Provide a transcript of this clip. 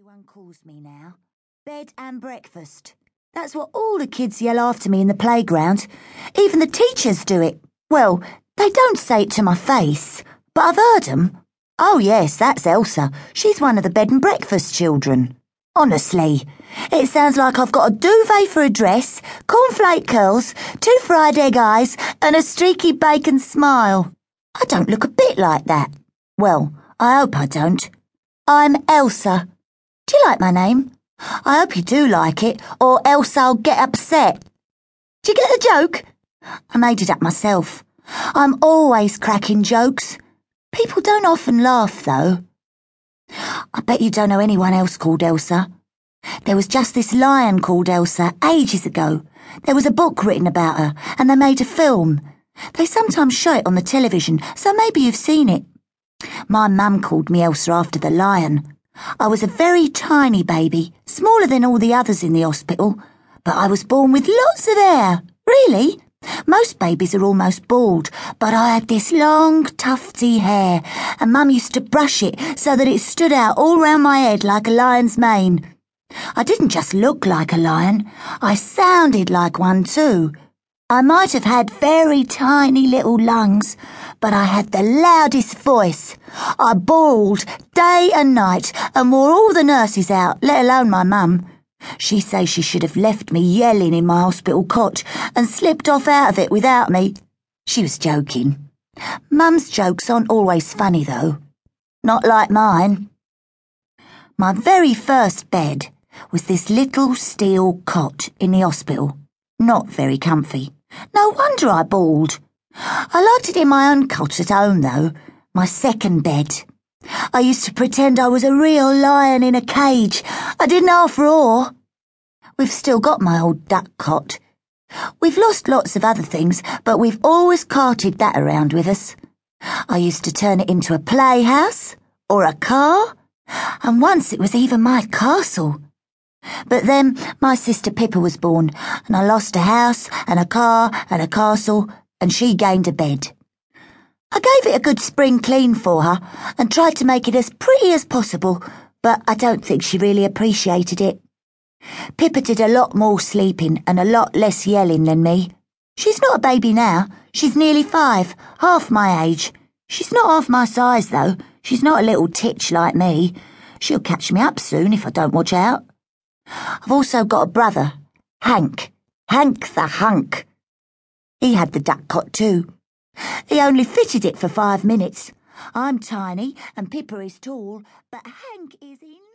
everyone calls me now. Bed and breakfast. That's what all the kids yell after me in the playground. Even the teachers do it. Well, they don't say it to my face, but I've heard them. Oh yes, that's Elsa. She's one of the bed and breakfast children. Honestly, it sounds like I've got a duvet for a dress, cornflake curls, 2 fried egg eyes and a streaky bacon smile. I don't look a bit like that. Well, I hope I don't. I'm Elsa. Do you like my name? I hope you do like it, or else I'll get upset. Do you get the joke? I made it up myself. I'm always cracking jokes. People don't often laugh, though. I bet you don't know anyone else called Elsa. There was just this lion called Elsa ages ago. There was a book written about her, and they made a film. They sometimes show it on the television, so maybe you've seen it. My mum called me Elsa after the lion. I was a very tiny baby, smaller than all the others in the hospital, but I was born with lots of hair. Really? Most babies are almost bald, but I had this long, tufty hair, and Mum used to brush it so that it stood out all round my head like a lion's mane. I didn't just look like a lion, I sounded like one too. I might have had very tiny little lungs, but I had the loudest voice. I bawled day and night and wore all the nurses out, let alone my mum. She says she should have left me yelling in my hospital cot and slipped off out of it without me. She was joking. Mum's jokes aren't always funny, though. Not like mine. My very first bed was this little steel cot in the hospital. Not very comfy. No wonder I bawled. I liked it in my own cot at home, though, my second bed. I used to pretend I was a real lion in a cage. I didn't half roar. We've still got my old duck cot. We've lost lots of other things, but we've always carted that around with us. I used to turn it into a playhouse or a car, and once it was even my castle. But then my sister Pippa was born, and I lost a house and a car and a castle, and she gained a bed. I gave it a good spring clean for her and tried to make it as pretty as possible, but I don't think she really appreciated it. Pippa did a lot more sleeping and a lot less yelling than me. She's not a baby now. She's nearly 5, half my age. She's not half my size, though. She's not a little titch like me. She'll catch me up soon if I don't watch out. I've also got a brother, Hank. Hank the Hunk. He had the duck cot too. He only fitted it for 5 minutes. I'm tiny and Pippa is tall, but Hank is in...